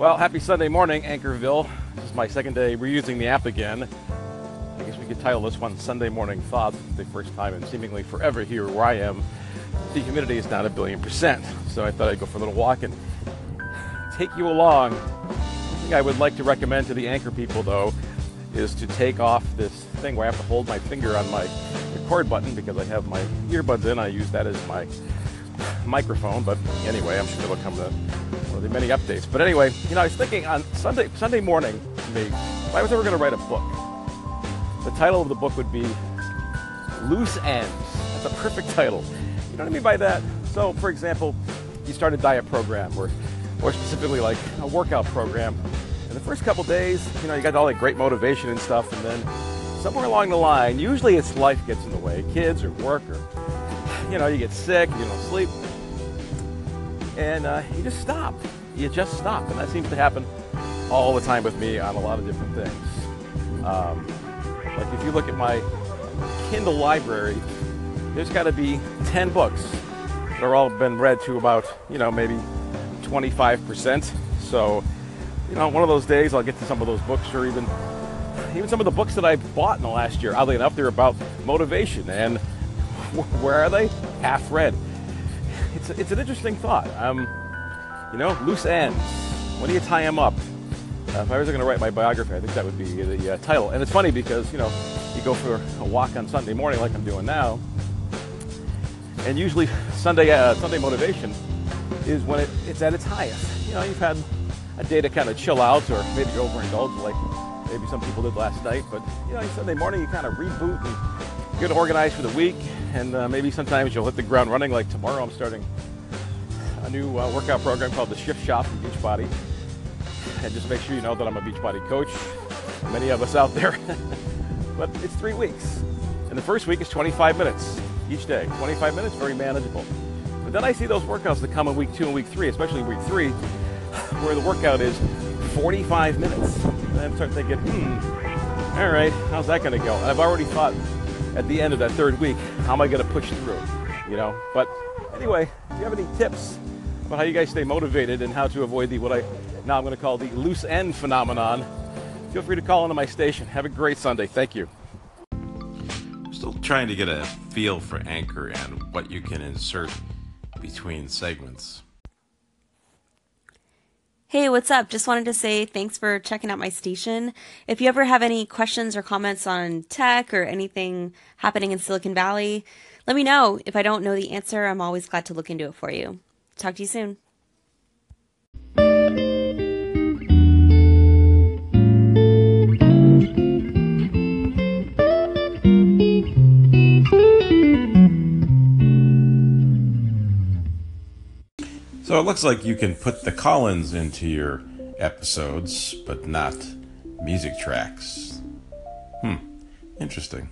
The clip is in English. Well, happy Sunday morning, Anchorville. This is my second day reusing the app again. I guess we could title this one Sunday Morning Thoughts. The first time in seemingly forever here where I am, the humidity is not 1,000,000,000%. So I thought I'd go for a little walk and take you along. The thing I would like to recommend to the Anchor people, though, is to take off this thing where I have to hold my finger on my record button because I have my earbuds in. I use that as my microphone, but anyway, I'm sure it'll come to one of the many updates. But anyway, you know, I was thinking on Sunday morning, if I was ever going to write a book, the title of the book would be Loose Ends. That's a perfect title. You know what I mean by that? So, for example, you start a diet program or specifically like a workout program. And the first couple days, you know, you got all that great motivation and stuff, and then somewhere along the line, usually it's life gets in the way, kids or work or, you know, you get sick, you don't sleep, and you just stop. You just stop, and that seems to happen all the time with me on a lot of different things. Like if you look at my Kindle library, there's got to be 10 books that are all been read to about, you know, maybe 25%. So, you know, one of those days I'll get to some of those books, or even some of the books that I bought in the last year. Oddly enough, they're about motivation, and where are they? Half read. It's an interesting thought. You know, loose ends. When do you tie them up? If I was going to write my biography, I think that would be the title. And it's funny because, you know, you go for a walk on Sunday morning like I'm doing now, and usually Sunday motivation is when it's at its highest. You know, you've had a day to kind of chill out or maybe overindulge like maybe some people did last night. But, you know, Sunday morning you kind of reboot and get organized for the week. And maybe sometimes you'll hit the ground running. Like tomorrow I'm starting a new workout program called the Shift Shop in Beachbody. And just make sure you know that I'm a Beachbody coach. Many of us out there. But it's 3 weeks. And the first week is 25 minutes each day. 25 minutes, very manageable. But then I see those workouts that come in week 2 and week 3, especially week 3, where the workout is 45 minutes. And I start thinking, all right, how's that going to go? And I've already thought at the end of that third week, how am I going to push through, you know? But anyway, do you have any tips about how you guys stay motivated and how to avoid the I'm going to call the loose end phenomenon? Feel free to call into my station. Have a great Sunday. Thank you. I'm still trying to get a feel for Anchor and what you can insert between segments. Hey, what's up? Just wanted to say thanks for checking out my station. If you ever have any questions or comments on tech or anything happening in Silicon Valley, let me know. If I don't know the answer, I'm always glad to look into it for you. Talk to you soon. So it looks like you can put the call-ins into your episodes, but not music tracks. Interesting.